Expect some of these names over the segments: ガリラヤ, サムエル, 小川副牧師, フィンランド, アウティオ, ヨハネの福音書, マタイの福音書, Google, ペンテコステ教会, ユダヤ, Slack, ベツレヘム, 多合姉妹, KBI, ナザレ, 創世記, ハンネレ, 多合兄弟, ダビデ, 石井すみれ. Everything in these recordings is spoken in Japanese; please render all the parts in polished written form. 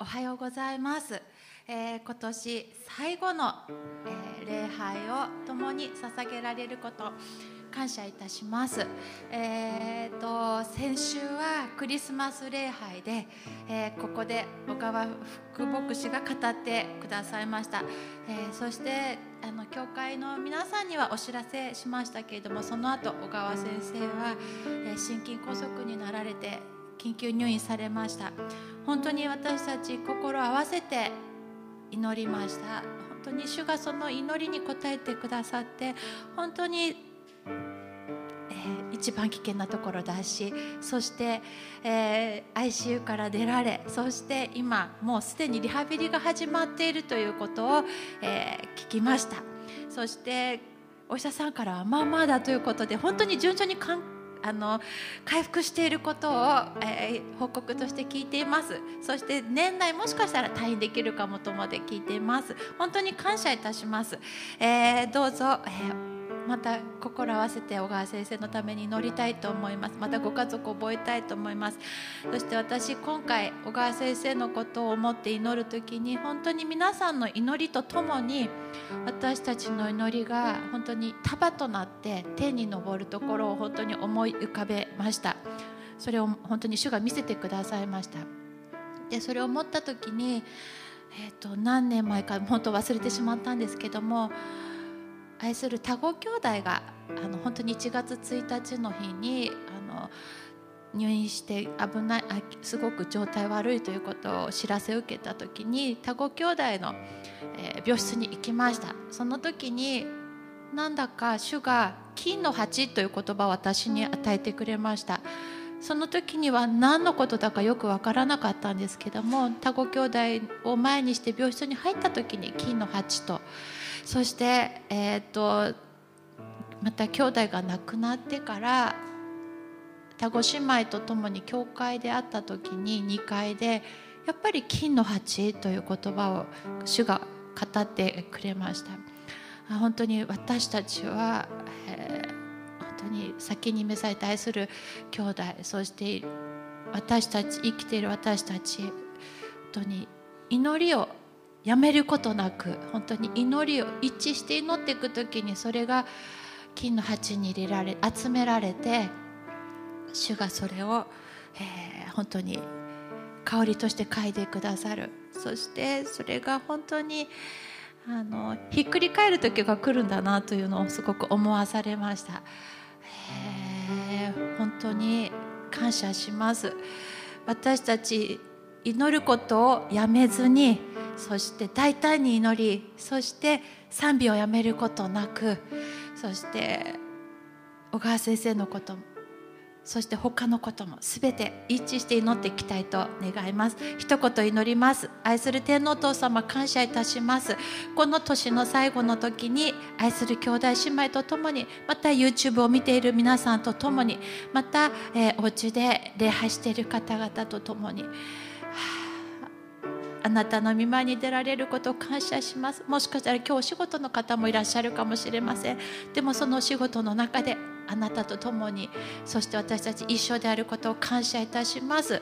おはようございます。今年最後の、礼拝を共に捧げられること感謝いたします。先週はクリスマス礼拝で、ここで小川副牧師が語ってくださいました。そして教会の皆さんにはお知らせしましたけれども、その後小川先生は、心筋梗塞になられて緊急入院されました。本当に私たち心を合わせて祈りました。本当に主がその祈りに応えてくださって、本当に、一番危険なところだし、そして、ICU から出られ、そして今もうすでにリハビリが始まっているということを、聞きました。そしてお医者さんからはまあまあだということで、本当に順調に回復していることを、報告として聞いています。そして年内もしかしたら退院できるかもとまで聞いています。本当に感謝いたします。どうぞ、また心合わせて小川先生のために祈りたいと思います。またご家族を覚えたいと思います。そして私、今回小川先生のことを思って祈るときに、本当に皆さんの祈りとともに私たちの祈りが本当に束となって天に昇るところを本当に思い浮かべました。それを本当に主が見せてくださいました。でそれを持ったときに、何年前か本当忘れてしまったんですけども、愛する多合兄弟が本当に1月1日の日に入院して危ない、すごく状態悪いということを知らせを受けた時に、多合兄弟の、病室に行きました。その時になんだか主が金の鉢という言葉を私に与えてくれました。その時には何のことだかよく分からなかったんですけども、多合兄弟を前にして病室に入った時に金の鉢と、そして、また兄弟が亡くなってから多合姉妹と共に教会で会った時に2階でやっぱり金の鉢という言葉を主が語ってくれました。本当に私たちは、本当に先に召されて愛する兄弟、そして私たち生きている私たち、本当に祈りをやめることなく、本当に祈りを一致して祈っていくときに、それが金の鉢に入れられ集められて、主がそれを、本当に香りとして嗅いでくださる。そしてそれが本当にひっくり返る時が来るんだなというのをすごく思わされました。本当に感謝します。私たち祈ることをやめずに、そして大胆に祈り、そして賛美をやめることなく、そして小川先生のことも、そして他のことも全て一致して祈っていきたいと願います。一言祈ります。愛する天皇お父様、感謝いたします。この年の最後の時に愛する兄弟姉妹とともに、また YouTube を見ている皆さんとともに、また、お家で礼拝している方々とともに、あなたの御前に出られることを感謝します。もしかしたら今日お仕事の方もいらっしゃるかもしれません。でもそのお仕事の中であなたと共に、そして私たち一緒であることを感謝いたします。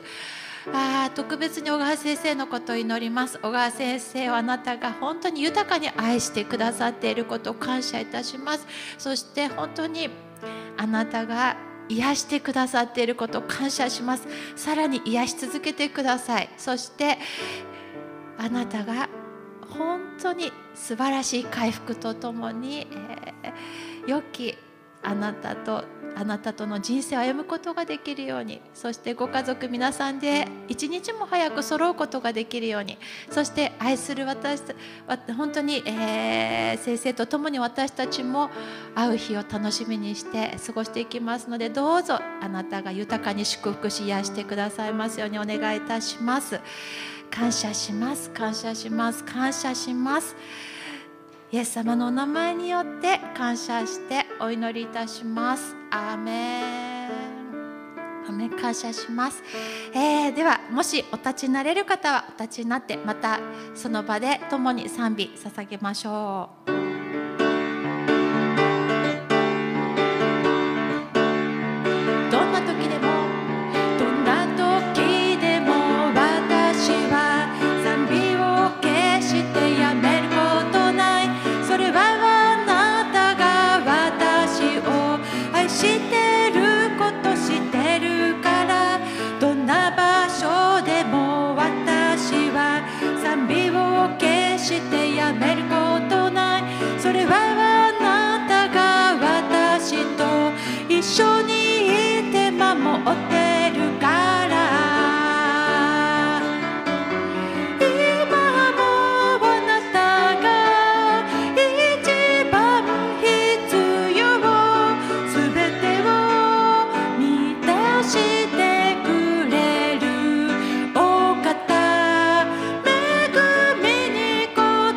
特別に小川先生のことを祈ります。小川先生はあなたが本当に豊かに愛してくださっていることを感謝いたします。そして本当にあなたが癒してくださっていることを感謝します。さらに癒し続けてください。そしてあなたが本当に素晴らしい回復とともに、良きあなたとの人生を歩むことができるように、そしてご家族皆さんで一日も早く揃うことができるように、そして愛する私本当に、先生と共に私たちも会う日を楽しみにして過ごしていきますので、どうぞあなたが豊かに祝福し癒してくださいますようにお願いいたします。感謝します、感謝します、感謝します。イエス様のお名前によって感謝してお祈りいたします。アーメン、アーメン。感謝します。では、もしお立ちになれる方はお立ちになって、またその場で共に賛美捧げましょう。どんな時でもしてやめることない。それはあなたが私と一緒にいて守ってるから。今もあなたが一番必要、すべてを満たして「恵みに応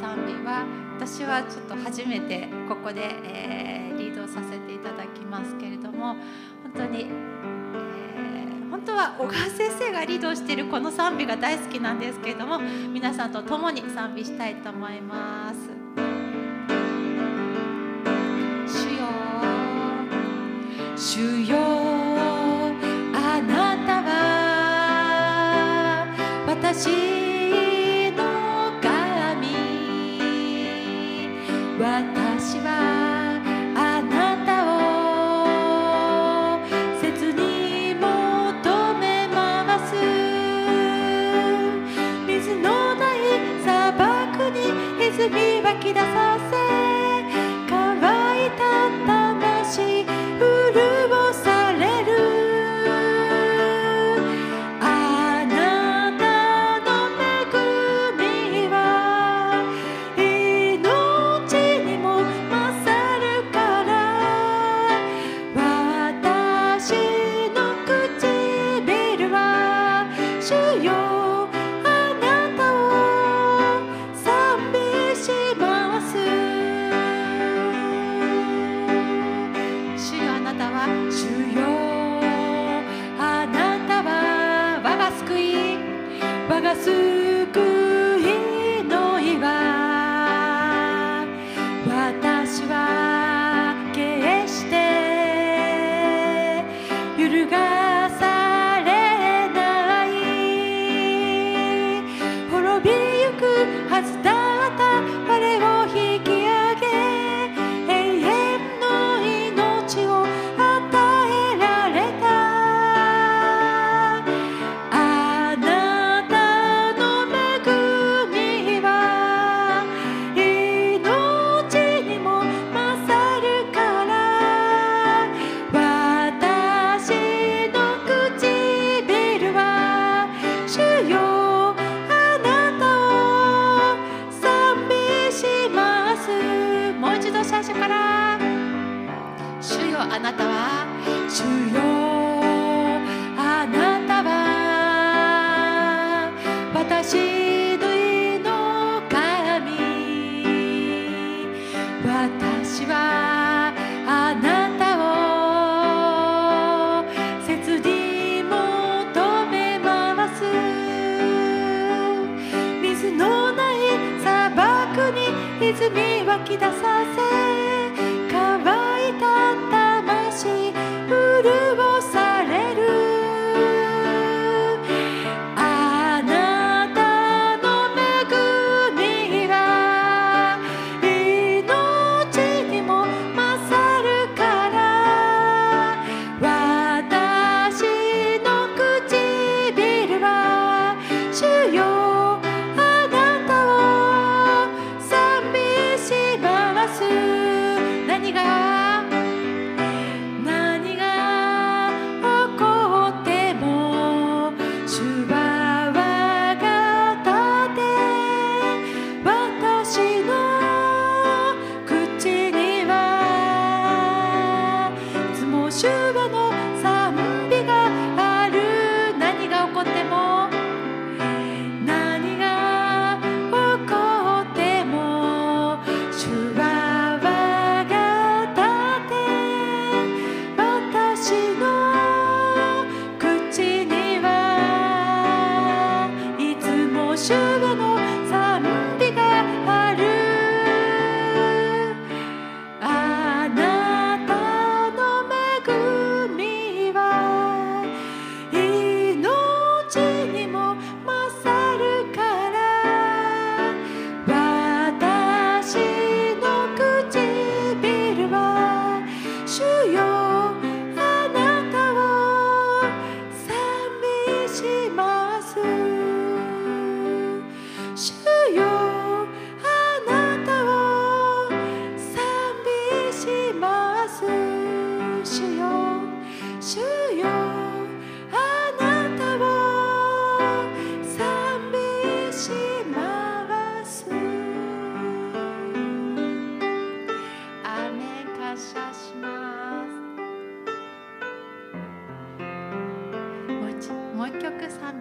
賛美は私はちょっと初めてここで、リードさせていただきますけれども、本当に、本当は小川先生がリードしているこの賛美が大好きなんですけれども、皆さんと共に賛美したいと思います。主よ、あなたは私の神、私はあなたを切に求め回す。水のない砂漠に泉湧き出させ、乾いた魂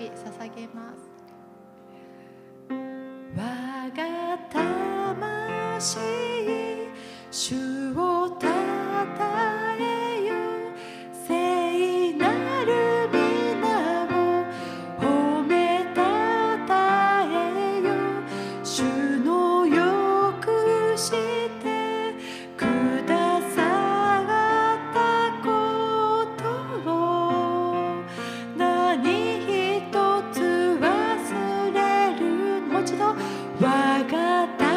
捧げます。我が主をたたえよ、聖なる皆を褒めたたえよ。主のよくしてくださったことを何一つ忘れる。もう一度、我が魂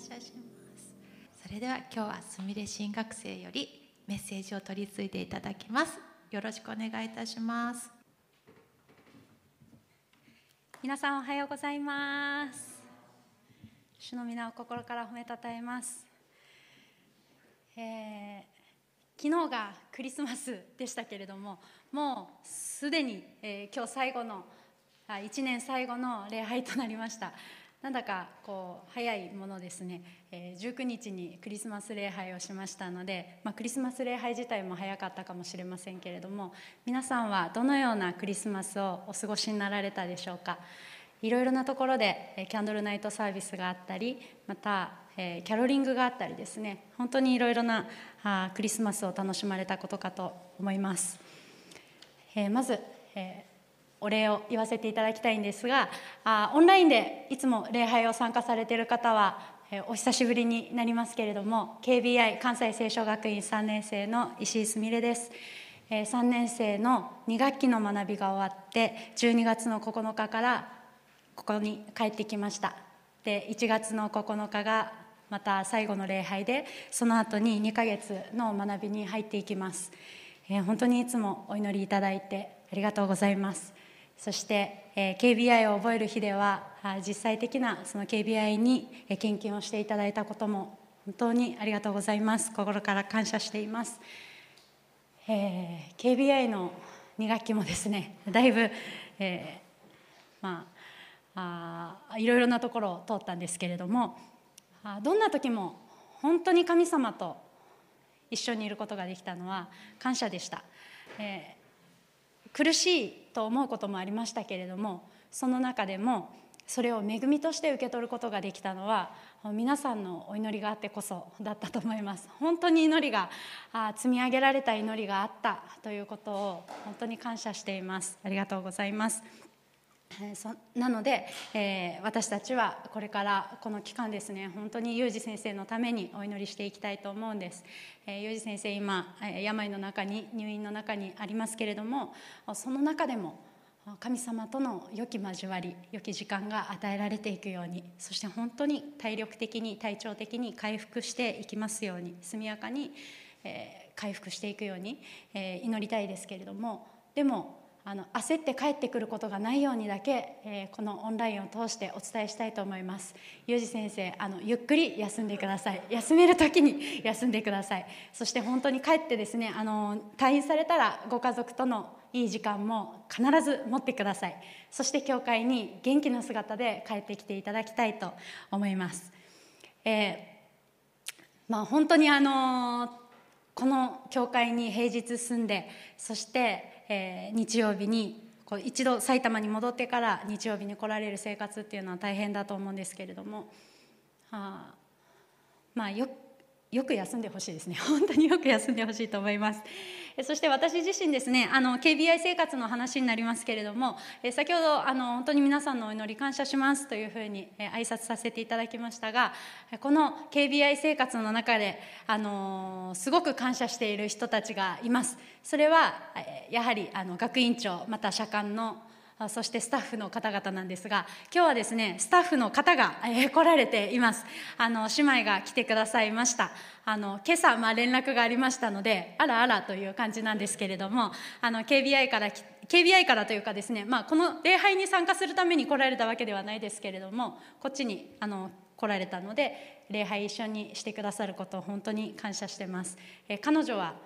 謝します。それでは今日はすみれ新学生よりメッセージを取り継いでいただきます。よろしくお願いいたします。皆さんおはようございます。主の皆を心から褒めたたえます。昨日がクリスマスでしたけれども、もうすでに、今日最後の1年最後の礼拝となりました。なんだかこう早いものですね、19日にクリスマス礼拝をしましたので、クリスマス礼拝自体も早かったかもしれませんけれども、皆さんはどのようなクリスマスをお過ごしになられたでしょうか。いろいろなところでキャンドルナイトサービスがあったり、またキャロリングがあったりですね、本当にいろいろなクリスマスを楽しまれたことかと思います。まずお礼を言わせていただきたいんですが、オンラインでいつも礼拝を参加されている方はお久しぶりになりますけれども、 KBI 関西聖書学院3年生の石井すみれです。3年生の2学期の学びが終わって12月の9日からここに帰ってきました。で、1月の9日がまた最後の礼拝で、その後に2ヶ月の学びに入っていきます。本当にいつもお祈りいただいてありがとうございます。そして、KBI を覚える日では実際的なその KBI に献金をしていただいたことも本当にありがとうございます。心から感謝しています。KBI の2学期もですね、だいぶ、いろいろなところを通ったんですけれども、どんな時も本当に神様と一緒にいることができたのは感謝でした。苦しいと思うこともありましたけれども、その中でもそれを恵みとして受け取ることができたのは皆さんのお祈りがあってこそだったと思います。本当に祈りが積み上げられた祈りがあったということを本当に感謝しています。ありがとうございます。なので、私たちはこれからこの期間ですね、本当に裕二先生のためにお祈りしていきたいと思うんです。裕二先生今病の中に入院の中にありますけれども、その中でも神様との良き交わり、良き時間が与えられていくように、そして本当に体力的に体調的に回復していきますように、速やかに、回復していくように、祈りたいですけれども、でも焦って帰ってくることがないようにだけ、このオンラインを通してお伝えしたいと思います。裕二先生、ゆっくり休んでください。休めるときに休んでください。そして本当に帰ってですね、退院されたらご家族とのいい時間も必ず持ってください。そして教会に元気な姿で帰ってきていただきたいと思います。本当にこの教会に平日住んで、そして日曜日に一度埼玉に戻ってから日曜日に来られる生活っていうのは大変だと思うんですけれども、よく休んでほしいですね。本当によく休んでほしいと思います。そして私自身ですね、KBI 生活の話になりますけれども、先ほど本当に皆さんのお祈り感謝しますというふうに挨拶させていただきましたが、この KBI 生活の中で、すごく感謝している人たちがいます。それはやはり学院長、また社官の、そしてスタッフの方々なんですが、今日はですねスタッフの方が来られています。姉妹が来てくださいました。今朝連絡がありましたので、あらあらという感じなんですけれども、KBI からというかですね、この礼拝に参加するために来られたわけではないですけれども、こっちに来られたので礼拝一緒にしてくださることを本当に感謝してます。彼女は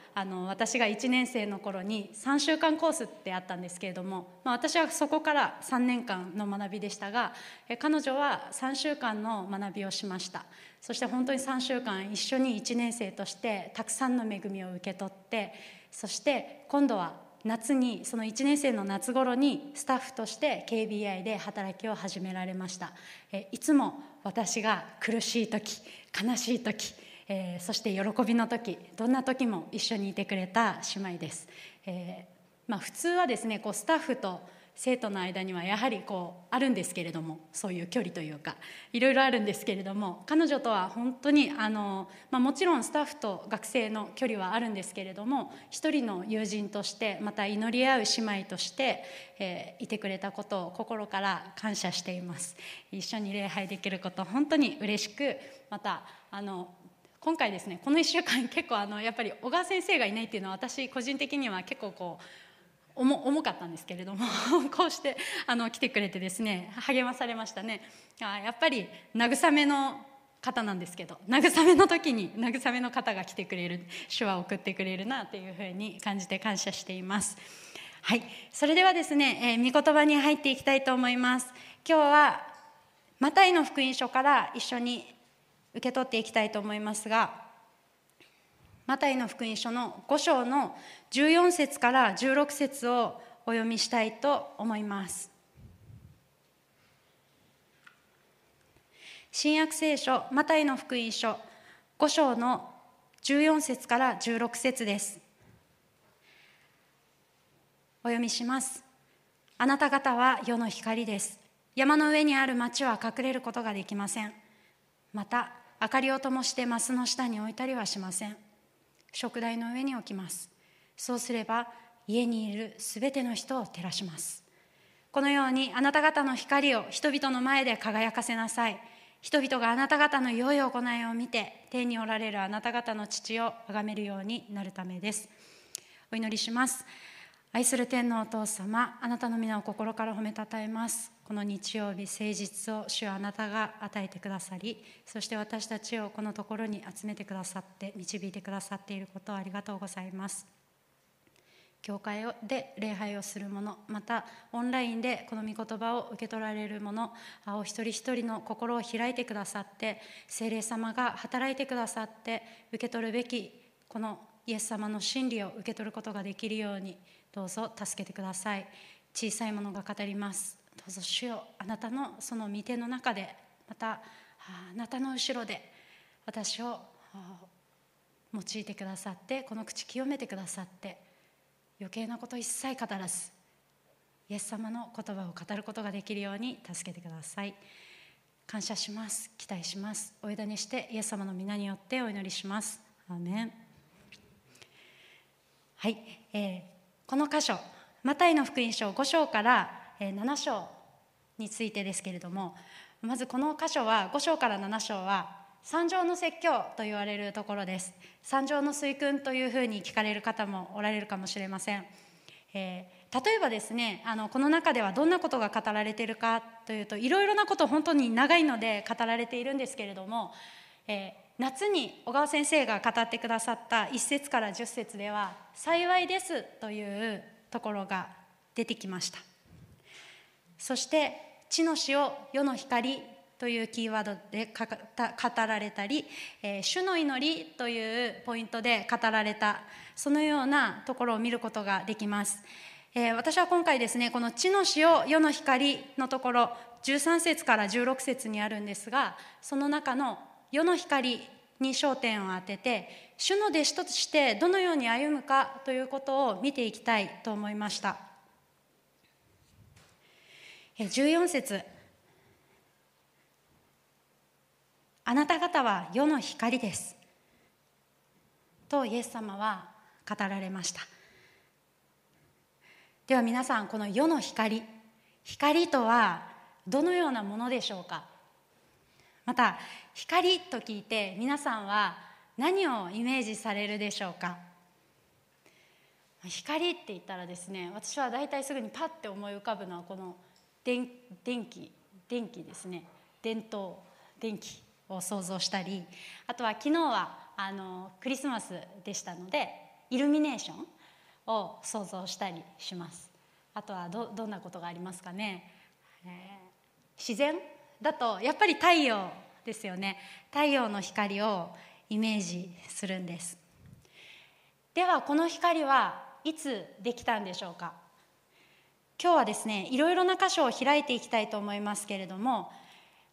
私が1年生の頃に3週間コースってあったんですけれども、私はそこから3年間の学びでしたが、彼女は3週間の学びをしました。そして本当に3週間一緒に1年生としてたくさんの恵みを受け取って、そして今度は夏に、その1年生の夏頃にスタッフとして KBI で働きを始められました。いつも私が苦しい時、悲しい時、そして喜びの時、どんな時も一緒にいてくれた姉妹です。普通はですね、スタッフと生徒の間にはやはりこうあるんですけれども、そういう距離というかいろいろあるんですけれども、彼女とは本当にもちろんスタッフと学生の距離はあるんですけれども、一人の友人としてまた祈り合う姉妹として、いてくれたことを心から感謝しています。一緒に礼拝できること本当に嬉しく、また今回ですね、この1週間結構やっぱり小川先生がいないっていうのは私個人的には結構こう重かったんですけれどもこうして来てくれてですね、励まされましたね。やっぱり慰めの方なんですけど、慰めの時に慰めの方が来てくれる、手話を送ってくれるなというふうに感じて感謝しています。はい、それではですね、御言葉に入っていきたいと思います。今日はマタイの福音書から一緒に受け取っていきたいと思いますが、マタイの福音書の5章の14節から16節をお読みしたいと思います。新約聖書マタイの福音書5章の14節から16節です。お読みします。あなた方は世の光です。山の上にある町は隠れることができません。また、明かりを灯してマスの下に置いたりはしません。燭台の上に置きます。そうすれば家にいるすべての人を照らします。このようにあなた方の光を人々の前で輝かせなさい。人々があなた方の良い行いを見て、天におられるあなた方の父を崇めるようになるためです。お祈りします。愛する天のお父様、あなたの皆を心から褒めたたえます。この日曜日、誠実を主はあなたが与えてくださり、そして私たちをこのところに集めてくださって導いてくださっていることをありがとうございます。教会で礼拝をする者、またオンラインでこの御言葉を受け取られる者お一人一人の心を開いてくださって、聖霊様が働いてくださって、受け取るべきこのイエス様の真理を受け取ることができるようにどうぞ助けてください。小さい者が語ります。どうぞ主よ、あなたのその御手の中で、またあなたの後ろで私を用いてくださって、この口清めてくださって、余計なこと一切語らずイエス様の言葉を語ることができるように助けてください。感謝します。期待します。お委ねしてイエス様の皆によってお祈りします。アーメン。はい、この箇所マタイの福音書5章から7章についてですけれども、まずこの箇所は5章から7章は三条の説教と言われるところです。三条の水訓というふうに聞かれる方もおられるかもしれません。例えばですね、この中ではどんなことが語られているかというと、いろいろなこと本当に長いので語られているんですけれども、夏に小川先生が語ってくださった1節から10節では幸いですというところが出てきました。そして地の塩、世の光というキーワードで語られたり、主の祈りというポイントで語られた、そのようなところを見ることができます。私は今回ですね、この地の塩、世の光のところ13節から16節にあるんですが、その中の世の光に焦点を当てて、主の弟子としてどのように歩むかということを見ていきたいと思いました。14節、あなた方は世の光ですとイエス様は語られました。では皆さん、この世の光、光とはどのようなものでしょうか。また光と聞いて皆さんは何をイメージされるでしょうか。光って言ったらですね、私は大体すぐにパッて思い浮かぶのはこの電気ですね、電灯、電気を想像したり、あとは昨日はクリスマスでしたのでイルミネーションを想像したりします。あとはどんなことがありますかね。自然だとやっぱり太陽ですよね。太陽の光をイメージするんです。ではこの光はいつできたんでしょうか。今日はですね、いろいろな箇所を開いていきたいと思いますけれども、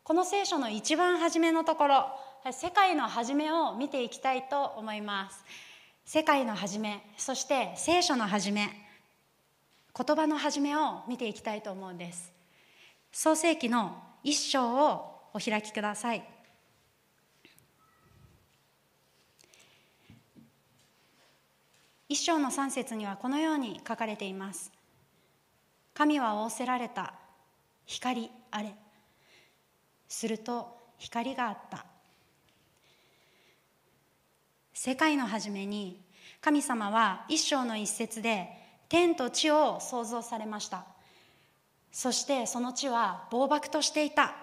この聖書の一番初めのところ、世界の初めを見ていきたいと思います。世界の初め、そして聖書の初め、言葉の始めを見ていきたいと思うんです。創世記の1章をお開きください。1章の3節にはこのように書かれています。神は仰せられた、光あれ。すると光があった。世界の初めに神様は一章の一節で天と地を創造されました。そしてその地は暴漠としていた。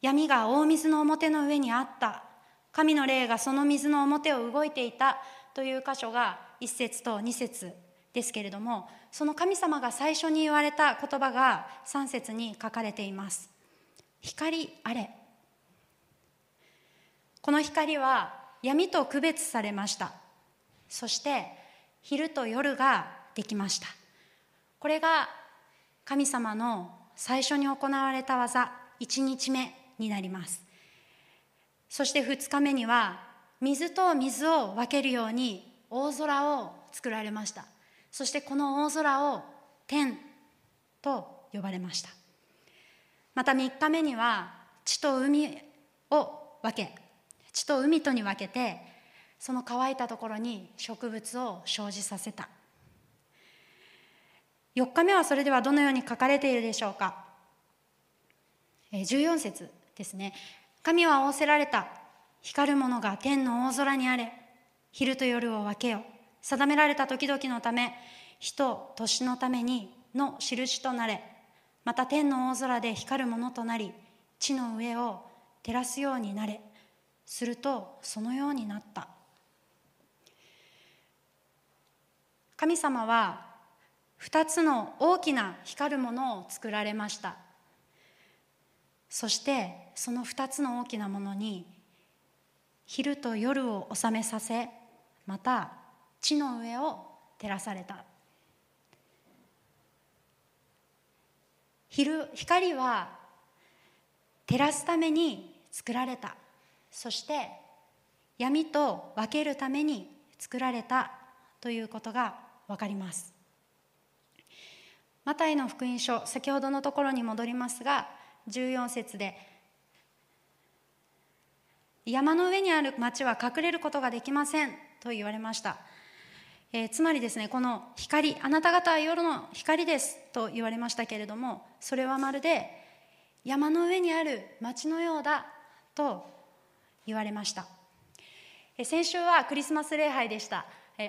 闇が大水の表の上にあった。神の霊がその水の表を動いていたという箇所が1節と2節ですけれども、その神様が最初に言われた言葉が3節に書かれています。光あれ。この光は闇と区別されました。そして昼と夜ができました。これが神様の最初に行われた技、1日目になります。そして2日目には水と水を分けるように大空を作られました。そしてこの大空を天と呼ばれました。また3日目には地と海を分け、地と海とに分けて、その乾いたところに植物を生じさせた。4日目はそれではどのように書かれているでしょうか。14節ですね。神は仰せられた。光るものが天の大空にあれ。昼と夜を分けよ。定められた時々のため、日と年のためにの印となれ。また天の大空で光るものとなり、地の上を照らすようになれ。するとそのようになった。神様は2つの大きな光るものを作られました。そしてその2つの大きなものに昼と夜を収めさせ、また地の上を照らされた。光は照らすために作られた。そして闇と分けるために作られたということが分かります。マタイの福音書、先ほどのところに戻りますが、14節で山の上にある町は隠れることができませんと言われました。つまりですね、この光、あなた方は夜の光ですと言われましたけれども、それはまるで山の上にある町のようだと言われました。先週はクリスマス礼拝でした。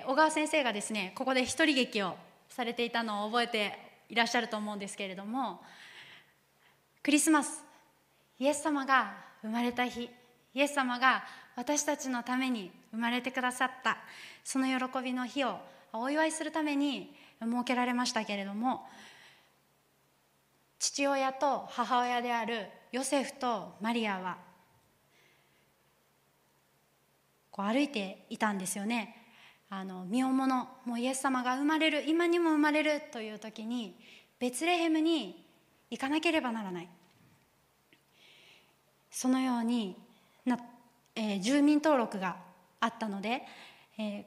小川先生がですね、ここで一人劇をされていたのを覚えていらっしゃると思うんですけれども、クリスマス、イエス様が生まれた日、イエス様が私たちのために生まれてくださった、その喜びの日をお祝いするために設けられましたけれども、父親と母親であるヨセフとマリアはこう歩いていたんですよね。身重の、もうイエス様が生まれる、今にも生まれるという時にベツレヘムに行かなければならない。そのように住民登録があったので、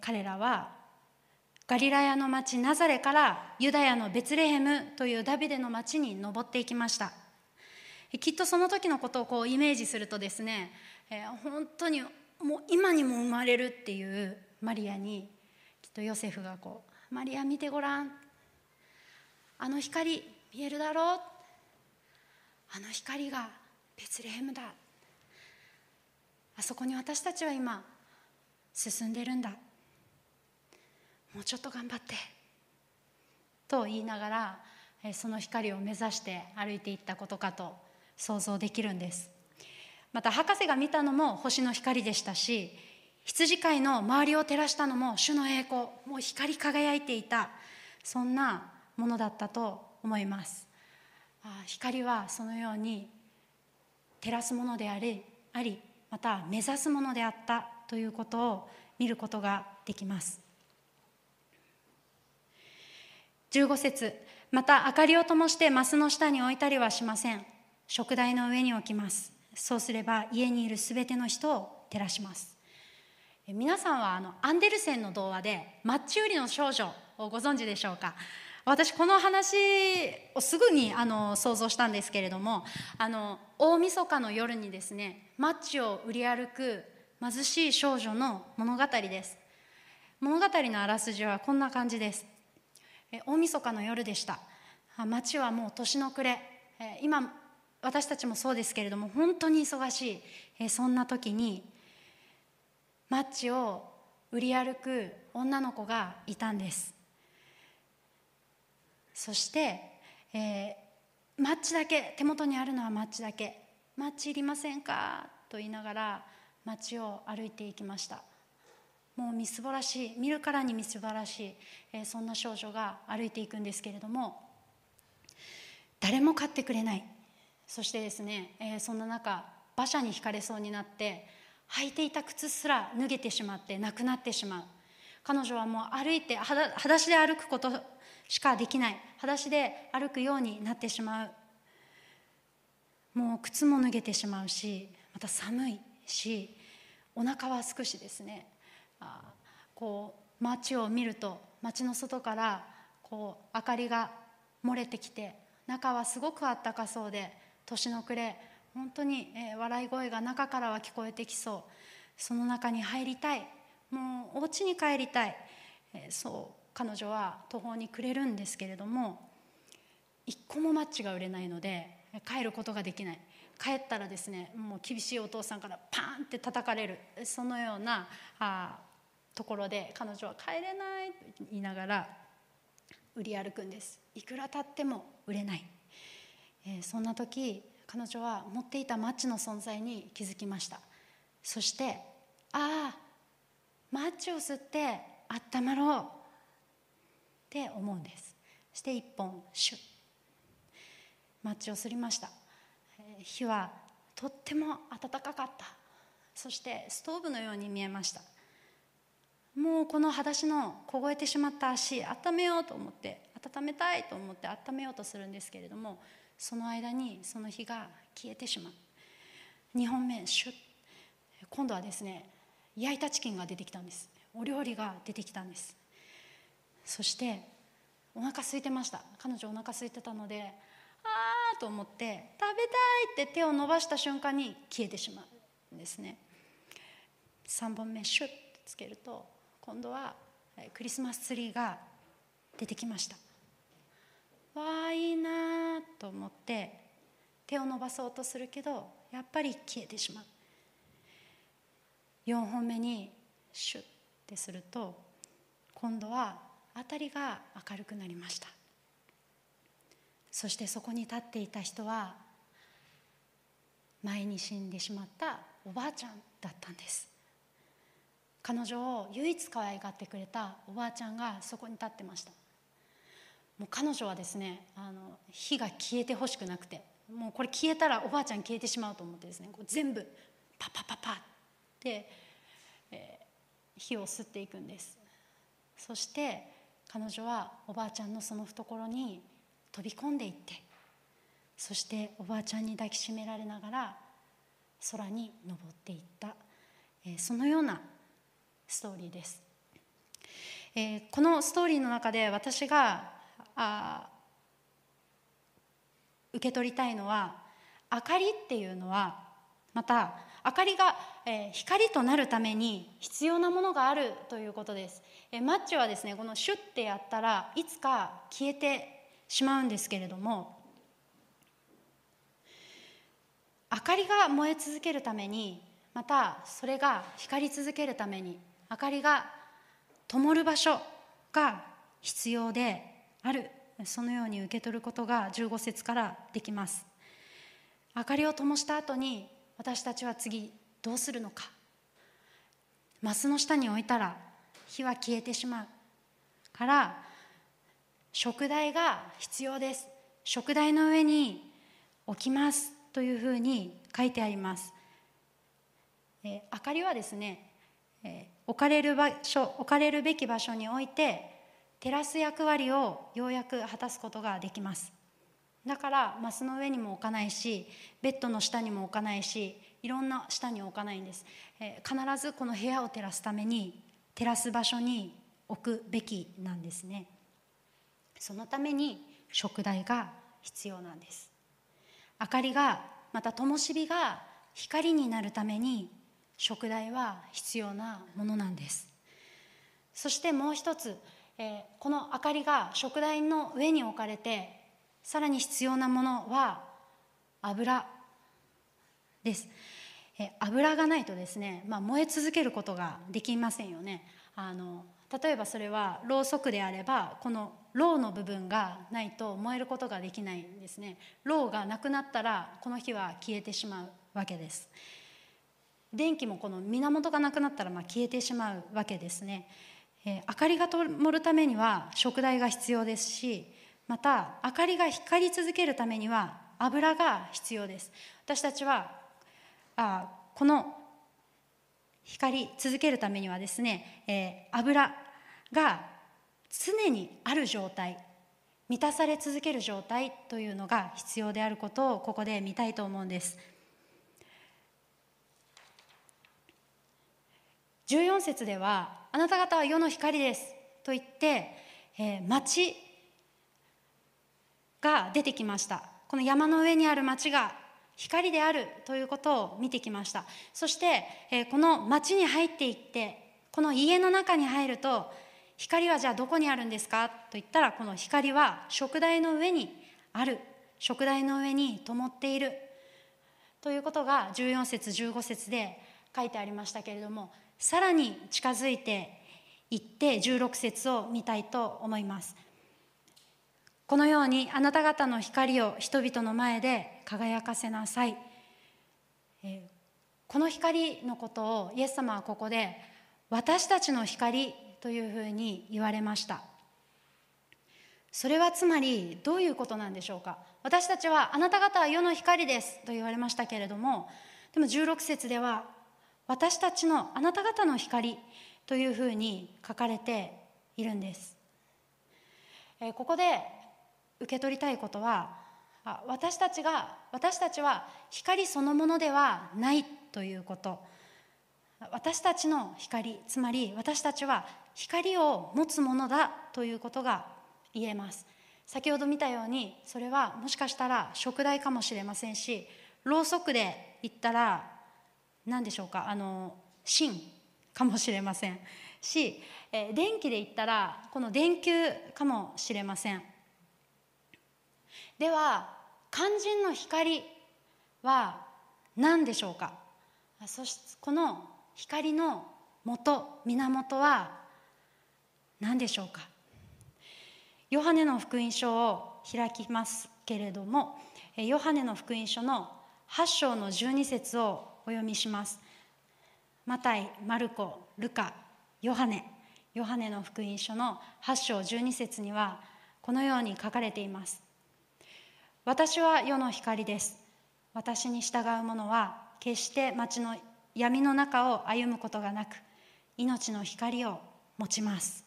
彼らはガリラヤの町ナザレからユダヤのベツレヘムというダビデの町に登っていきました。きっとその時のことをこうイメージするとですね、本当にもう今にも生まれるっていうマリアにきっとヨセフがこう、マリア見てごらん、あの光見えるだろう、あの光がベツレヘムだ、あそこに私たちは今進んでるんだ、もうちょっと頑張ってと言いながら、その光を目指して歩いていったことかと想像できるんです。また博士が見たのも星の光でしたし、羊飼いの周りを照らしたのも主の栄光、もう光り輝いていた、そんなものだったと思います。光はそのように照らすものであり、また目指すものであったということを見ることができます。15節、また明かりを灯してマスの下に置いたりはしません。燭台の上に置きます。そうすれば家にいるすべての人を照らします。皆さんはアンデルセンの童話でマッチ売りの少女をご存知でしょうか。私この話をすぐに想像したんですけれども、大晦日の夜にですね、マッチを売り歩く貧しい少女の物語です。物語のあらすじはこんな感じです。大晦日の夜でした。街はもう年の暮れ、今私たちもそうですけれども本当に忙しい、そんな時にマッチを売り歩く女の子がいたんです。そして、マッチだけ、手元にあるのはマッチだけ、マッチいりませんかと言いながら街を歩いていきました。もうみすぼらしい、見るからにみすぼらしい、そんな少女が歩いていくんですけれども、誰も買ってくれない。そしてですね、そんな中馬車にひかれそうになって履いていた靴すら脱げてしまってなくなってしまう。彼女はもう歩いて裸足で歩くことしかできない、裸足で歩くようになってしまう。もう靴も脱げてしまうし、また寒いし、お腹はすくしですね、こう街を見ると街の外からこう明かりが漏れてきて、中はすごくあったかそうで、年の暮れ本当に笑い声が中からは聞こえてきそう。その中に入りたい、もうお家に帰りたい、そう彼女は途方に暮れるんですけれども、一個もマッチが売れないので帰ることができない。帰ったらですね、もう厳しいお父さんからパーンって叩かれる、そのようなところで彼女は帰れないと言いながら売り歩くんです。いくら経っても売れない、そんな時彼女は持っていたマッチの存在に気づきました。そしてマッチを吸ってあったまろうって思うんです。そして一本シュッ、マッチをすりました。火はとっても暖かかった。そしてストーブのように見えました。もうこの裸足の凍えてしまった足、温めようと思って、温めたいと思って温めようとするんですけれども、その間にその火が消えてしまう。2本目シュッ、今度はですね、焼いたチキンが出てきたんです。お料理が出てきたんです。そしてお腹空いてました。彼女お腹空いてたので、あーと思って食べたいって手を伸ばした瞬間に消えてしまうんですね。3本目シュッとつけると、今度はクリスマスツリーが出てきました。わあいいなと思って手を伸ばそうとするけど、やっぱり消えてしまう。4本目にシュッてすると、今度は辺りが明るくなりました。そしてそこに立っていた人は前に死んでしまったおばあちゃんだったんです。彼女を唯一可愛がってくれたおばあちゃんがそこに立ってました。もう彼女はですね、火が消えてほしくなくて、もうこれ消えたらおばあちゃん消えてしまうと思ってですね、こう全部パパパパって、火を吸っていくんです。そして彼女はおばあちゃんのその懐に飛び込んでいって、そしておばあちゃんに抱きしめられながら空に登っていった、そのようなストーリーです、このストーリーの中で私が受け取りたいのは、明かりっていうのは、また明かりが、光となるために必要なものがあるということです、マッチはですね、このシュッてやったらいつか消えてしまうんですけれども、明かりが燃え続けるために、またそれが光り続けるために、明かりが灯る場所が必要である、そのように受け取ることが15節からできます。明かりを灯した後に私たちは次どうするのか。マスの下に置いたら火は消えてしまうから食台が必要です。食台の上に置きますというふうに書いてあります。明かりはですね、置かれるべき場所に置いて照らす役割をようやく果たすことができます。だからマスの上にも置かないし、ベッドの下にも置かないし、いろんな下に置かないんです、必ずこの部屋を照らすために照らす場所に置くべきなんですね。そのために燭台が必要なんです。明かりが、また灯火が光になるために燭台は必要なものなんです。そしてもう一つ、この明かりが燭台の上に置かれて、さらに必要なものは油です。油がないとですね、燃え続けることができませんよね。例えばそれはろうそくであれば、このろうの部分がないと燃えることができないんですね。ろうがなくなったらこの火は消えてしまうわけです。電気もこの源がなくなったら消えてしまうわけですね。明かりが灯るためには燭台が必要ですし、また明かりが光り続けるためには油が必要です。私たちはこの光り続けるためにはですね、油が常にある状態、満たされ続ける状態というのが必要であることをここで見たいと思うんです。14節では、あなた方は世の光ですと言って、町が出てきました。この山の上にある町が光であるということを見てきました。そして、この町に入っていって、この家の中に入ると、光はじゃあどこにあるんですかと言ったら、この光は燭台の上にある、燭台の上に灯っているということが14節15節で書いてありましたけれども、さらに近づいていって16節を見たいと思います。このようにあなた方の光を人々の前で輝かせなさい。この光のことをイエス様はここで私たちの光というふうに言われました。それはつまりどういうことなんでしょうか。私たちはあなた方は世の光ですと言われましたけれども、でも16節では私たちのあなた方の光というふうに書かれているんです。ここで受け取りたいことは、私たちは光そのものではないということ。私たちの光、つまり私たちは光を持つものだということが言えます。先ほど見たように、それはもしかしたら燭台かもしれませんし、ろうそくで言ったら何でしょうか、芯かもしれませんし、電気で言ったらこの電球かもしれません。では肝心の光は何でしょうか。そしてこの光の源は何でしょうか。ヨハネの福音書を開きますけれども、ヨハネの福音書の8章の12節をお読みします。マタイ、マルコ、ルカ、ヨハネの福音書の8章12節にはこのように書かれています。私は世の光です。私に従う者は決して町の闇の中を歩むことがなく、命の光を持ちます。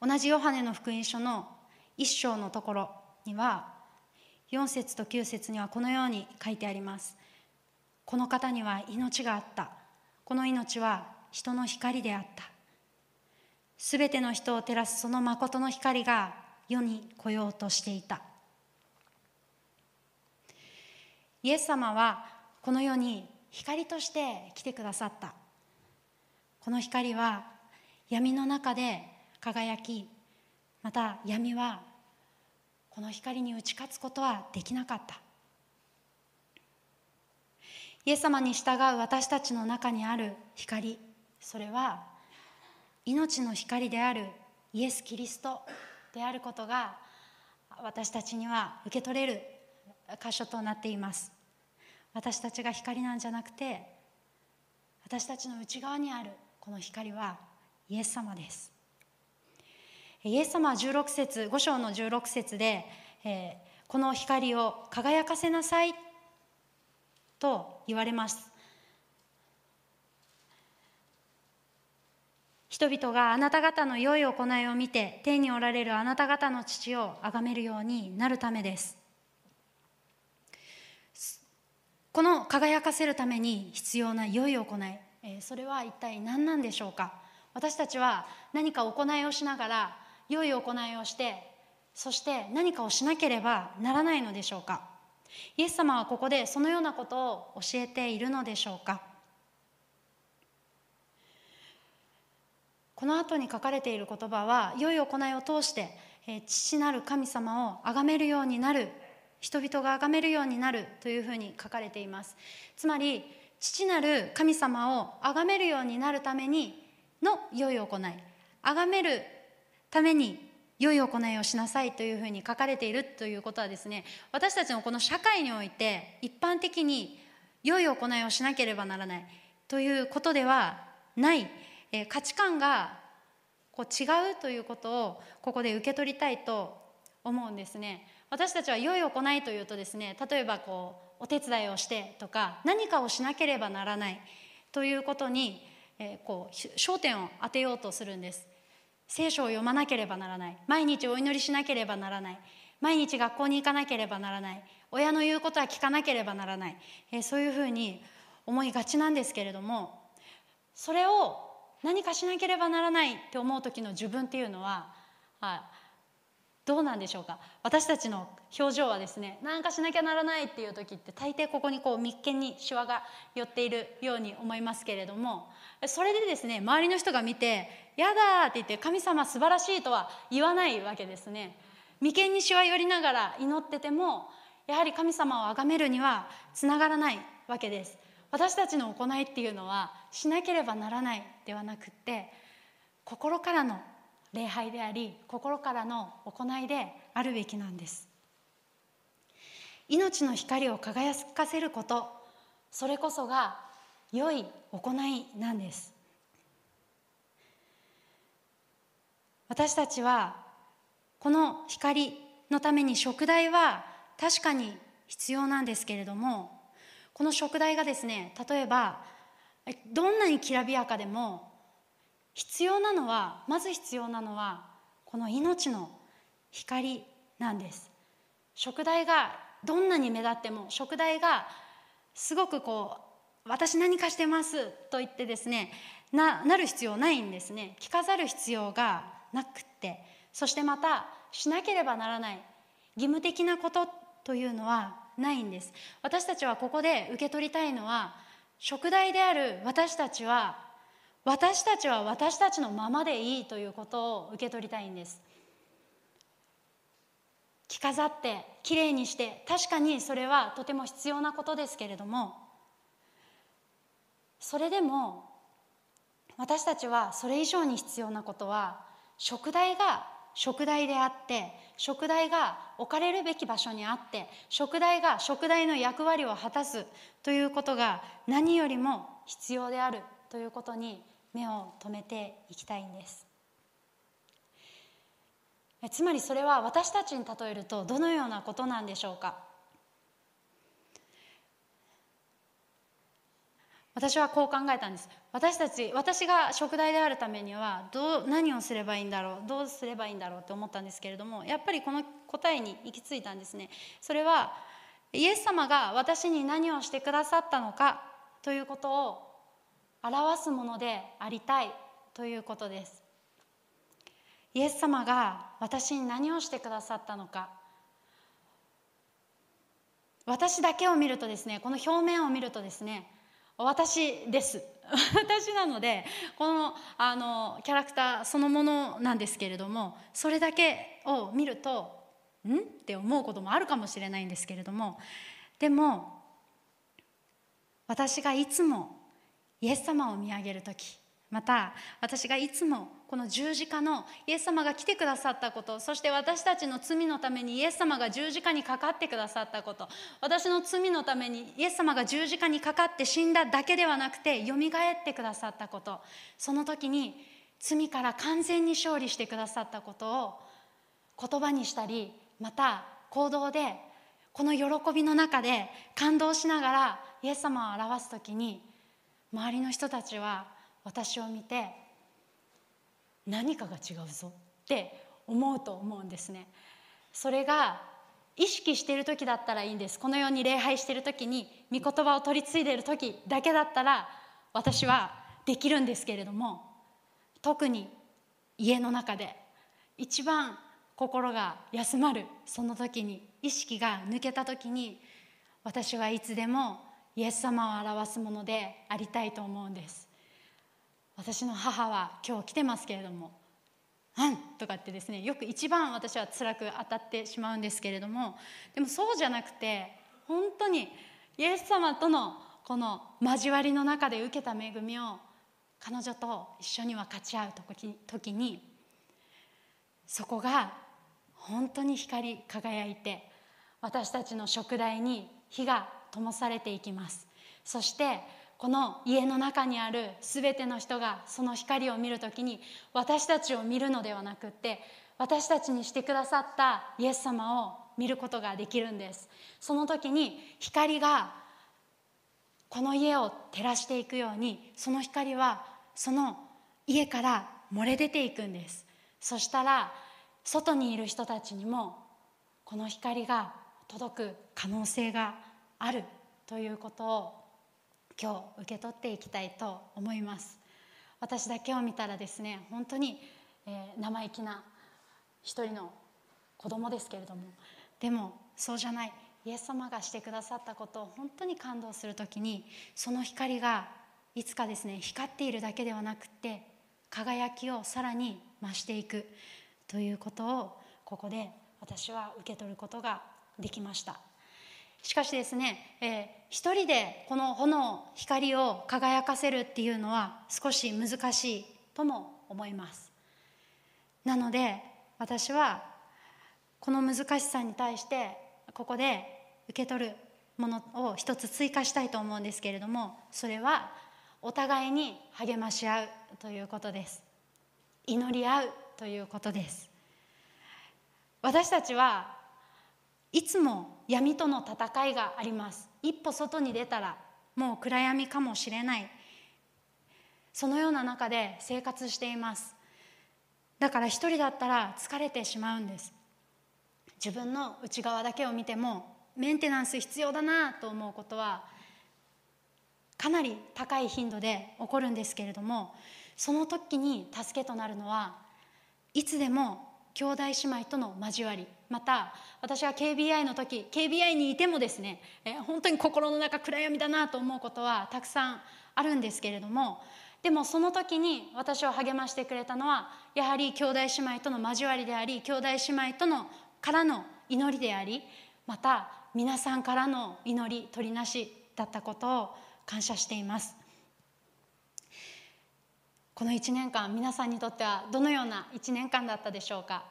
同じヨハネの福音書の1章のところには、4節と9節にはこのように書いてあります。この方には命があった。この命は人の光であった。すべての人を照らすその誠の光が世に来ようとしていた。イエス様はこの世に光として来てくださった。この光は闇の中で輝き、また闇はこの光に打ち勝つことはできなかった。イエス様に従う私たちの中にある光、それは命の光であるイエス・キリストであることが私たちには受け取れる箇所となっています。私たちが光なんじゃなくて、私たちの内側にあるこの光はイエス様です。イエス様は16節、5章の16節で、この光を輝かせなさいと言われます。人々があなた方の良い行いを見て、天におられるあなた方の父を崇めるようになるためです。この輝かせるために必要な良い行い、それは一体何なんでしょうか。私たちは何か行いをしながら、良い行いをして、そして何かをしなければならないのでしょうか。イエス様はここでそのようなことを教えているのでしょうか。この後に書かれている言葉は、良い行いを通して父なる神様を崇めるようになる、人々が崇めるようになるというふうに書かれています。つまり、父なる神様を崇めるようになるためにの良い行い、崇めるために良い行いをしなさいというふうに書かれているということはですね、私たちのこの社会において一般的に良い行いをしなければならないということではない、価値観がこう違うということをここで受け取りたいと思うんですね。私たちは良い行いというとですね、例えばこうお手伝いをしてとか何かをしなければならないということにこう焦点を当てようとするんです。聖書を読まなければならない、毎日お祈りしなければならない、毎日学校に行かなければならない、親の言うことは聞かなければならない、そういうふうに思いがちなんですけれども、それを何かしなければならないって思う時の自分っていうのは、どうなんでしょうか。私たちの表情はですね、何かしなきゃならないっていう時って大抵ここにこう眉間にシワが寄っているように思いますけれども、それでですね、周りの人が見てやだって言って神様素晴らしいとは言わないわけですね。眉間にシワ寄りながら祈っててもやはり神様を崇めるにはつながらないわけです。私たちの行いっていうのはしなければならないではなくって、心からの礼拝であり心からの行いであるべきなんです。命の光を輝かせること、それこそが良い行いなんです。私たちはこの光のために食材は確かに必要なんですけれども、この食材がですね、例えばどんなにきらびやかでも必要なのは、まず必要なのはこの命の光なんです。食材がどんなに目立っても、食材がすごくこう私何かしてますと言ってですね なる必要ないんですね。着飾る必要がなくって、そしてまたしなければならない義務的なことというのはないんです。私たちはここで受け取りたいのは、食材である私たちは私たちのままでいいということを受け取りたいんです。着飾ってきれいにして、確かにそれはとても必要なことですけれども、それでも私たちはそれ以上に必要なことは、食材が食材であって、食材が置かれるべき場所にあって、食材が食材の役割を果たすということが何よりも必要であるということに目を留めていきたいんです。つまりそれは私たちに例えるとどのようなことなんでしょうか。私はこう考えたんです。私が食材であるためには何をすればいいんだろう、どうすればいいんだろうって思ったんですけれども、やっぱりこの答えに行き着いたんですね。それはイエス様が私に何をしてくださったのかということを表すものでありたいということです。イエス様が私に何をしてくださったのか、私だけを見るとですね、この表面を見るとですね、私です私なので、このキャラクターそのものなんですけれども、それだけを見るとんって思うこともあるかもしれないんですけれども、でも私がいつもイエス様を見上げるとき、また私がいつもこの十字架のイエス様が来てくださったこと、そして私たちの罪のためにイエス様が十字架にかかってくださったこと、私の罪のためにイエス様が十字架にかかって死んだだけではなくてよみがえってくださったこと、その時に罪から完全に勝利してくださったことを言葉にしたり、また行動でこの喜びの中で感動しながらイエス様を表す時に、周りの人たちは私を見て何かが違うぞって思うと思うんですね。それが意識している時だったらいいんです。このように礼拝している時に御言葉を取り継いでいる時だけだったら私はできるんですけれども、特に家の中で一番心が休まる、その時に、意識が抜けた時に、私はいつでもイエス様を表すものでありたいと思うんです。私の母は今日来てますけれども、うんとかってですね、よく一番私は辛く当たってしまうんですけれども、でもそうじゃなくて、本当にイエス様とのこの交わりの中で受けた恵みを彼女と一緒に分かち合う時に、そこが本当に光り輝いて、私たちの食台に火が灯されていきます。そしてこの家の中にあるすべての人がその光を見るときに、私たちを見るのではなくって、私たちにしてくださったイエス様を見ることができるんです。その時に光がこの家を照らしていくように、その光はその家から漏れ出ていくんです。そしたら外にいる人たちにもこの光が届く可能性があるということを今日受け取っていきたいと思います。私だけを見たらですね、本当に、生意気な一人の子供ですけれども、でもそうじゃない、イエス様がしてくださったことを本当に感動するときに、その光がいつかですね、光っているだけではなくて輝きをさらに増していくということを、ここで私は受け取ることができました。しかしですね、一人でこの炎、光を輝かせるっていうのは少し難しいとも思います。なので私はこの難しさに対してここで受け取るものを一つ追加したいと思うんですけれども、それはお互いに励まし合うということです。祈り合うということです。私たちはいつも闇との戦いがあります。一歩外に出たらもう暗闇かもしれない。そのような中で生活しています。だから一人だったら疲れてしまうんです。自分の内側だけを見てもメンテナンス必要だなと思うことはかなり高い頻度で起こるんですけれども、その時に助けとなるのはいつでも兄弟姉妹との交わり、また私は KBI の時、 KBI にいてもですね、本当に心の中暗闇だなと思うことはたくさんあるんですけれども、でもその時に私を励ましてくれたのはやはり兄弟姉妹との交わりであり、兄弟姉妹とのからの祈りであり、また皆さんからの祈り取りなしだったことを感謝しています。この1年間、皆さんにとってはどのような1年間だったでしょうか。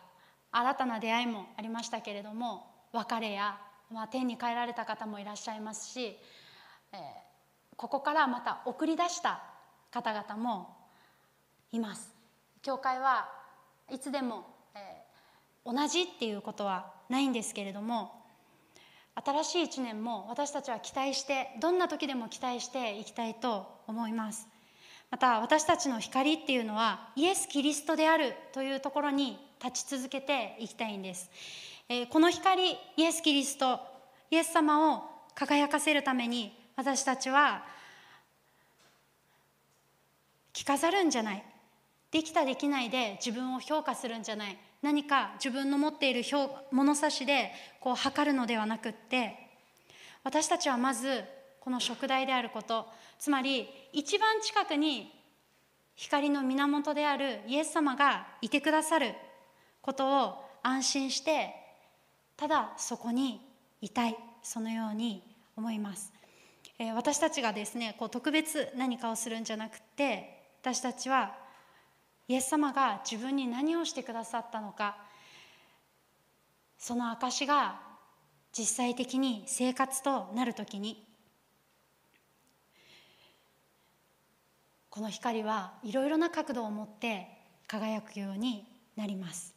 新たな出会いもありましたけれども、別れや、天に帰られた方もいらっしゃいますし、ここからまた送り出した方々もいます。教会はいつでも、同じっていうことはないんですけれども、新しい1年も私たちは期待して、どんな時でも期待していきたいと思います。また私たちの光っていうのはイエス・キリストであるというところに立ち続けていきたいんです、この光、イエス・キリスト、イエス様を輝かせるために、私たちは着飾るんじゃない、できたできないで自分を評価するんじゃない、何か自分の持っている物差しでこう測るのではなくって、私たちはまずこの燭台であること、つまり一番近くに光の源であるイエス様がいてくださることを安心して、ただそこにいたい、そのように思います。私たちがですね、こう特別何かをするんじゃなくて、私たちはイエス様が自分に何をしてくださったのか、その証が実際的に生活となるときに、この光はいろいろな角度を持って輝くようになります。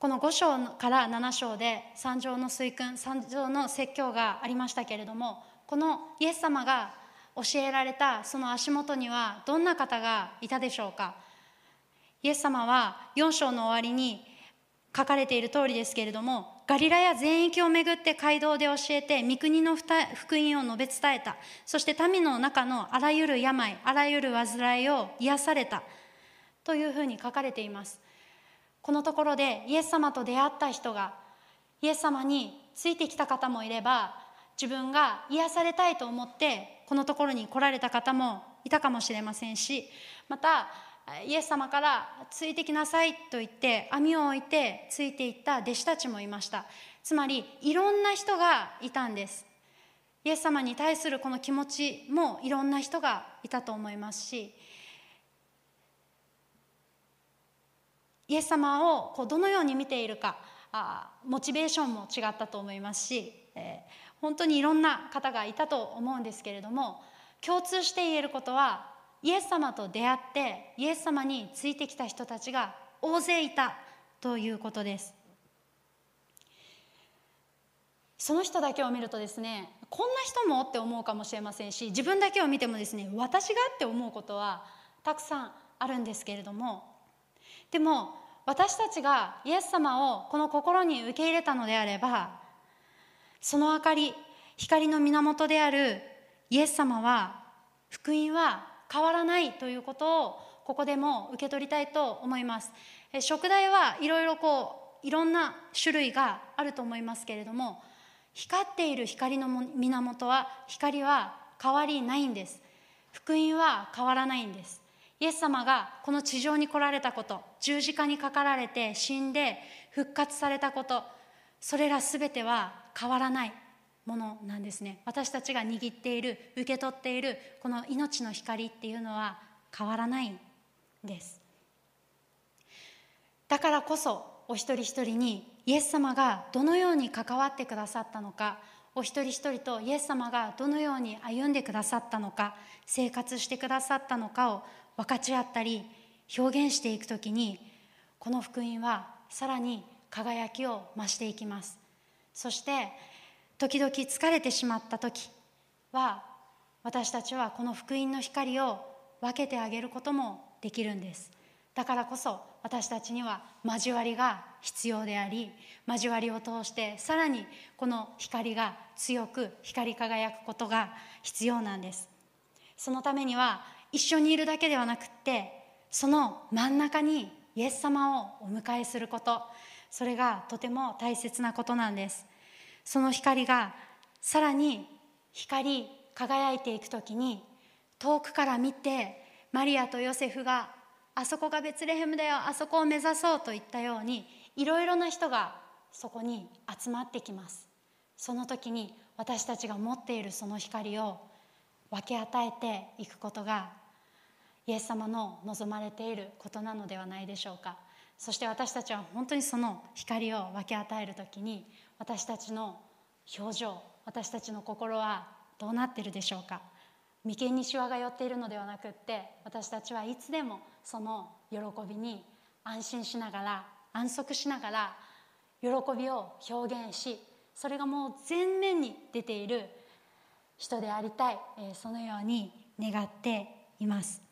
この5章から7章で三条の水訓、三条の説教がありましたけれども、このイエス様が教えられたその足元にはどんな方がいたでしょうか。イエス様は4章の終わりに書かれている通りですけれども、ガリラや全域をめぐって街道で教えて、御国の福音を述べ伝えた。そして民の中のあらゆる病、あらゆる患いを癒された。というふうに書かれています。このところでイエス様と出会った人が、イエス様についてきた方もいれば、自分が癒されたいと思ってこのところに来られた方もいたかもしれませんし、またイエス様からついてきなさいと言って網を置いてついていった弟子たちもいました。つまりいろんな人がいたんです。イエス様に対するこの気持ちもいろんな人がいたと思いますし、イエス様をどのように見ているか、モチベーションも違ったと思いますし、本当にいろんな方がいたと思うんですけれども、共通して言えることは、イエス様と出会ってイエス様についてきた人たちが大勢いたということです。その人だけを見るとですね、こんな人もって思うかもしれませんし、自分だけを見てもですね、私がって思うことはたくさんあるんですけれども、でも私たちがイエス様をこの心に受け入れたのであれば、その明かり、光の源であるイエス様は、福音は変わらないということをここでも受け取りたいと思います。食材はいろいろいろんな種類があると思いますけれども、光っている光の源は、光は変わりないんです。福音は変わらないんです。イエス様がこの地上に来られたこと、十字架にかかられて死んで復活されたこと、それらすべては変わらないものなんですね。私たちが握っている、受け取っているこの命の光っていうのは変わらないんです。だからこそお一人一人にイエス様がどのように関わってくださったのか、お一人一人とイエス様がどのように歩んでくださったのか、生活してくださったのかを分かち合ったり表現していくときに、この福音はさらに輝きを増していきます。そして時々疲れてしまった時は、私たちはこの福音の光を分けてあげることもできるんです。だからこそ私たちには交わりが必要であり、交わりを通してさらにこの光が強く光り輝くことが必要なんです。そのためには一緒にいるだけではなくって、その真ん中にイエス様をお迎えすること、それがとても大切なことなんです。その光がさらに光り輝いていくときに、遠くから見てマリアとヨセフが、あそこがベツレヘムだよ、あそこを目指そうといったように、いろいろな人がそこに集まってきます。その時に私たちが持っているその光を分け与えていくことが、イエス様の望まれていることなのではないでしょうか。そして私たちは本当にその光を分け与えるときに、私たちの表情、私たちの心はどうなっているでしょうか。眉間にシワが寄っているのではなくって、私たちはいつでもその喜びに安心しながら、安息しながら、喜びを表現し、それがもう前面に出ている人でありたい、そのように願っています。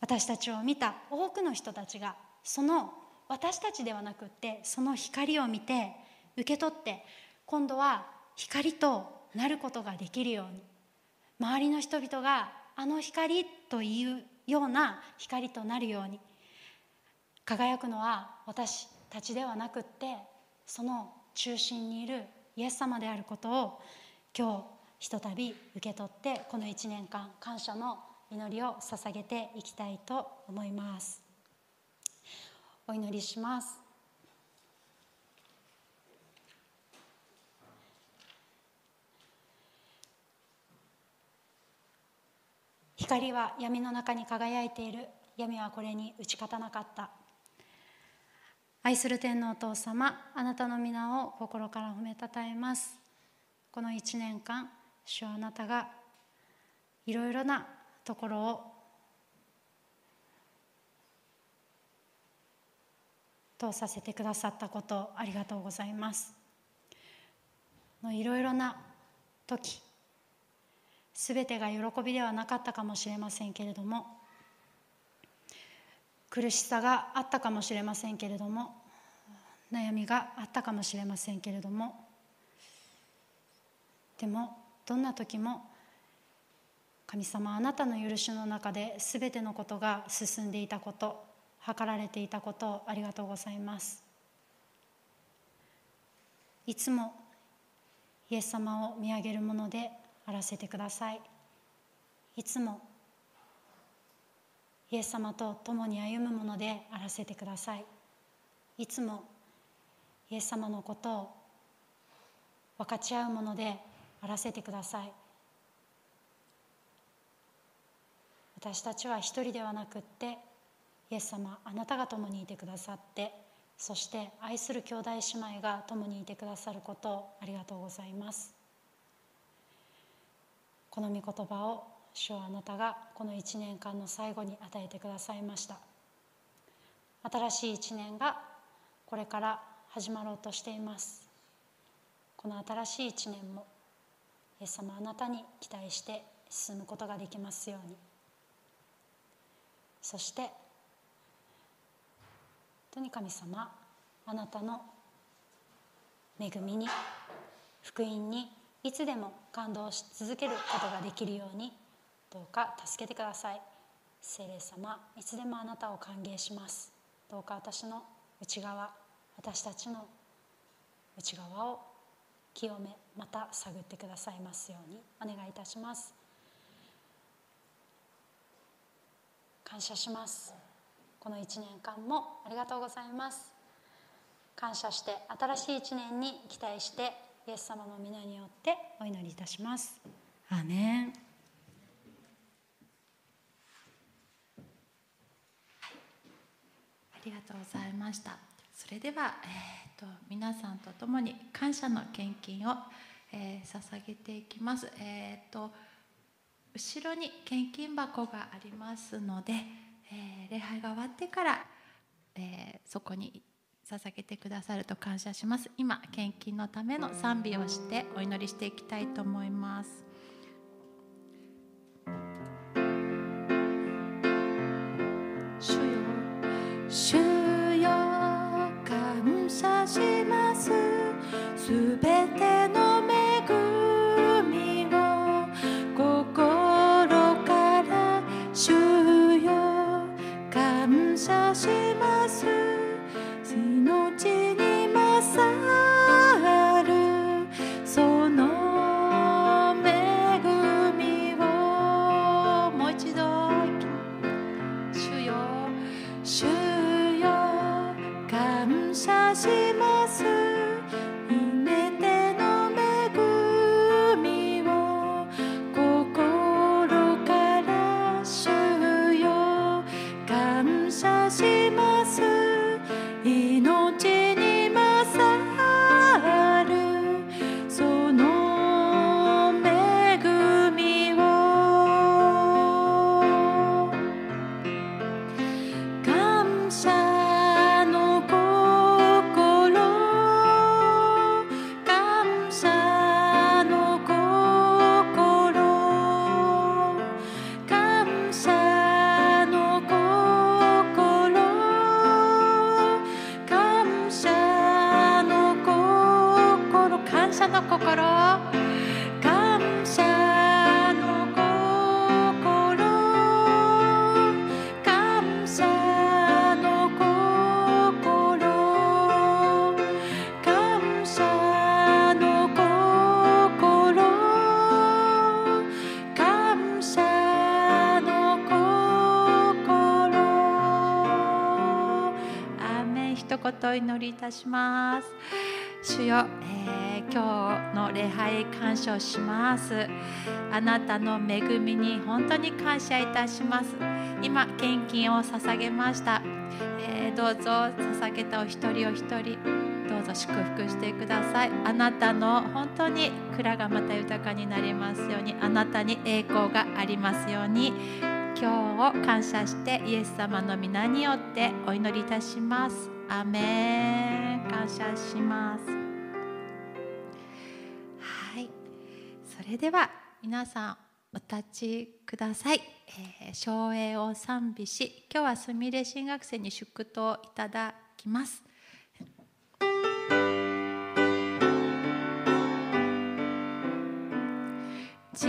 私たちを見た多くの人たちが、その私たちではなくってその光を見て受け取って、今度は光となることができるように、周りの人々があの光というような光となるように、輝くのは私たちではなくって、その中心にいるイエス様であることを今日ひとたび受け取って、この1年間感謝の祈りを捧げていきたいと思います。お祈りします。光は闇の中に輝いている。闇はこれに打ち勝たなかった。愛する天のお父様、あなたの皆を心から褒めたたえます。この1年間、主はあなたがいろいろなところを通させてくださったこと、ありがとうございます。いろいろな時、すべてが喜びではなかったかもしれませんけれども、苦しさがあったかもしれませんけれども、悩みがあったかもしれませんけれども、でもどんな時も神様、あなたの許しの中で全てのことが進んでいたこと、計られていたことをありがとうございます。いつもイエス様を見上げるものであらせてください。いつもイエス様と共に歩むものであらせてください。いつもイエス様のことを分かち合うものであらせてください。私たちは一人ではなくって、イエス様、あなたが共にいてくださって、そして愛する兄弟姉妹が共にいてくださることをありがとうございます。この御言葉を主はあなたがこの1年間の最後に与えてくださいました。新しい1年がこれから始まろうとしています。この新しい1年もイエス様、あなたに期待して進むことができますように。そして本当に神様、あなたの恵みに、福音にいつでも感動し続けることができるように、どうか助けてください。聖霊様、いつでもあなたを歓迎します。どうか私の内側、私たちの内側を清め、また探ってくださいますようにお願いいたします。感謝します。この1年間もありがとうございます。感謝して、新しい1年に期待して、イエス様の皆によってお祈りいたします。アーメン。ありがとうございました。それでは、皆さんと共に感謝の献金を、捧げていきます。後ろに献金箱がありますので、礼拝が終わってから、そこに捧げてくださると感謝します。今、献金のための賛美をしてお祈りしていきたいと思います。主よ、主よ、感謝します。すべての恵みを心から、主よ、感謝します。命に勝るその恵みを、もう一度、主よ、主よ、感謝します。全ての恵みを心から、主よ、感謝します。命に勝るその恵みを、感謝の心。一言お祈りいたします。主よ、今日の礼拝感謝します。あなたの恵みに本当に感謝いたします。今、献金を捧げました。どうぞ捧げたお一人お一人、どうぞ祝福してください。あなたの本当に蔵がまた豊かになりますように、あなたに栄光がありますように。今日を感謝して、イエス様の皆によってお祈りいたします。アーメン。感謝します。それでは皆さんお立ちください。唱詠を賛美し、今日はすみれ神学生に祝祷いただきます。父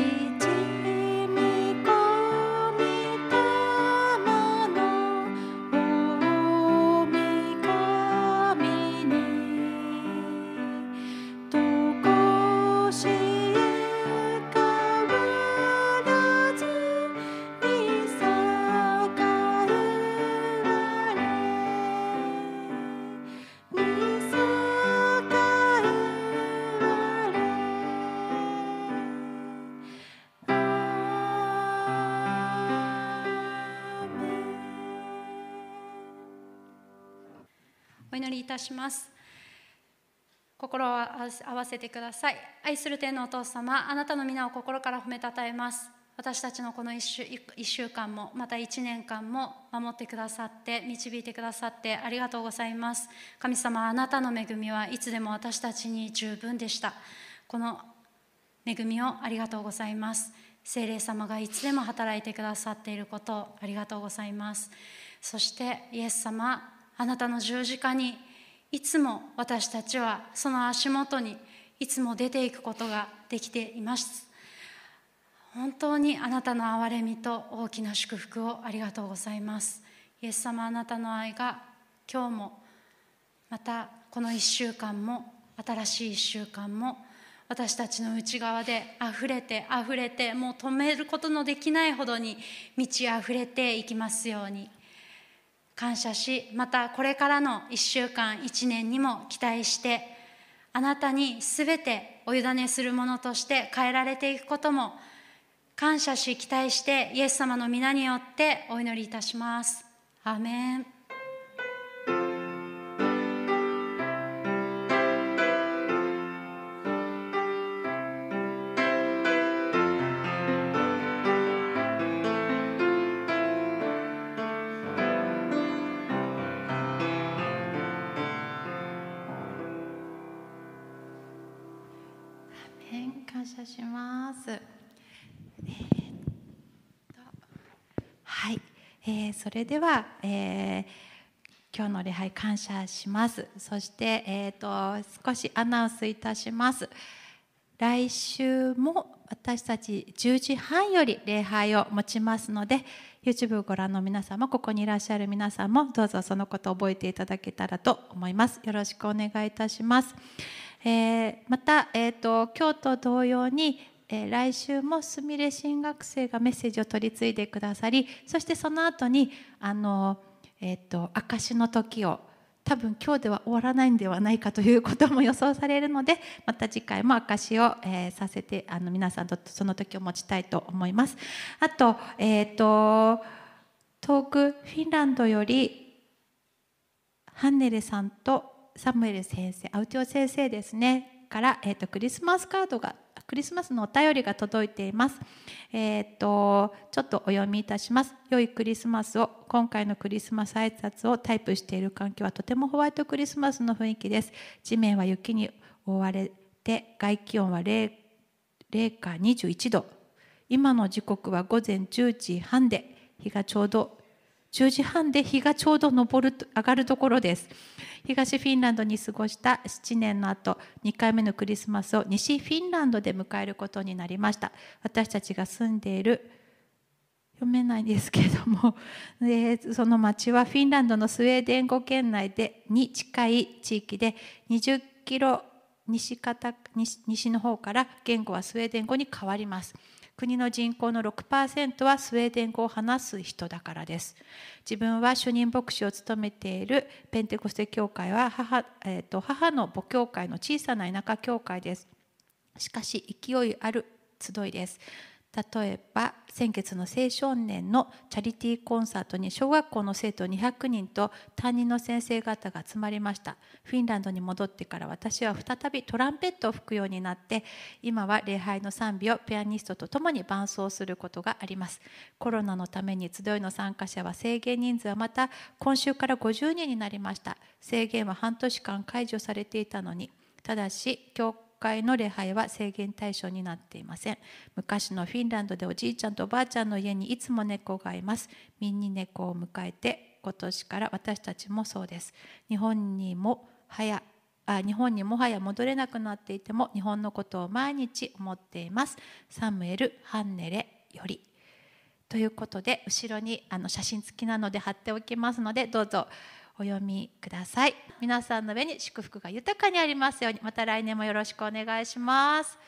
お祈りいたします。心を合わせてください。愛する天のお父様、あなたの皆を心から褒めたたえます。私たちのこの1週間も、また1年間も守ってくださって、導いてくださってありがとうございます。神様、あなたの恵みはいつでも私たちに十分でした。この恵みをありがとうございます。聖霊様がいつでも働いてくださっていることをありがとうございます。そしてイエス様、あなたの十字架にいつも私たちはその足元にいつも出ていくことができています。本当にあなたの憐れみと大きな祝福をありがとうございます。イエス様、あなたの愛が今日もまたこの1週間も新しい1週間も私たちの内側であふれてもう止めることのできないほどに満ちあふれていきますように感謝し、またこれからの1週間1年にも期待して、あなたにすべてお委ねするものとして変えられていくことも感謝し期待して、イエス様の皆によってお祈りいたします。アーメン。感謝します。はい、それでは、今日の礼拝感謝します。そして、少しアナウンスいたします。来週も私たち10時半より礼拝を持ちますので、 YouTube をご覧の皆さんもここにいらっしゃる皆さんもどうぞそのことを覚えていただけたらと思います。よろしくお願いいたします。また、今日と同様に、来週もすみれ神学生がメッセージを取り継いでくださり、そしてその後に証しの時を多分今日では終わらないんではないかということも予想されるので、また次回も証しを、させて皆さんとその時を持ちたいと思います。あと、遠くフィンランドよりハンネレさんとサムエル先生、アウティオ先生ですねから、クリスマスのお便りが届いています。ちょっとお読みいたします。良いクリスマスを。今回のクリスマス挨拶をタイプしている環境はとてもホワイトクリスマスの雰囲気です。地面は雪に覆われて、外気温は0度から21度、今の時刻は午前10時半で日がちょうど10時半で日がちょうど上がるところです。東フィンランドに過ごした7年の後、2回目のクリスマスを西フィンランドで迎えることになりました。私たちが住んでいる、読めないですけども、その町はフィンランドのスウェーデン語圏内に近い地域で、20キロ 西の方から言語はスウェーデン語に変わります。国の人口の 6% はスウェーデン語を話す人だからです。自分は主任牧師を務めているペンテコステ教会は 母の母教会の小さな田舎教会です。しかし勢いある集いです。例えば先月の青少年のチャリティーコンサートに小学校の生徒200人と担任の先生方が集まりました。フィンランドに戻ってから私は再びトランペットを吹くようになって、今は礼拝の賛美をピアニストと共に伴奏することがあります。コロナのために集いの参加者は制限人数はまた今週から50人になりました。制限は半年間解除されていたのに、ただし教会の礼拝は制限対象になっていません。昔のフィンランドでおじいちゃんとおばあちゃんの家にいつも猫がいます。ミニ猫を迎えて今年から私たちもそうです。日本にもはや戻れなくなっていても、日本のことを毎日思っています。サムエル・ハンネレよりということで、後ろに写真付きなので貼っておきますので、どうぞお読みください。皆さんの上に祝福が豊かにありますように。また来年もよろしくお願いします。